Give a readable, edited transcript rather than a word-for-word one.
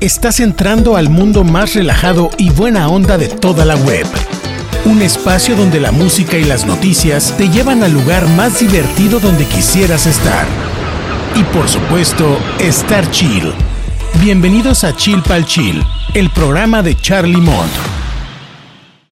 Estás entrando al mundo más relajado y buena onda de toda la web. Un espacio donde la música y las noticias te llevan al lugar más divertido donde quisieras estar. Y por supuesto, estar chill. Bienvenidos a Chill Pal Chill, el programa de Charlie Mont.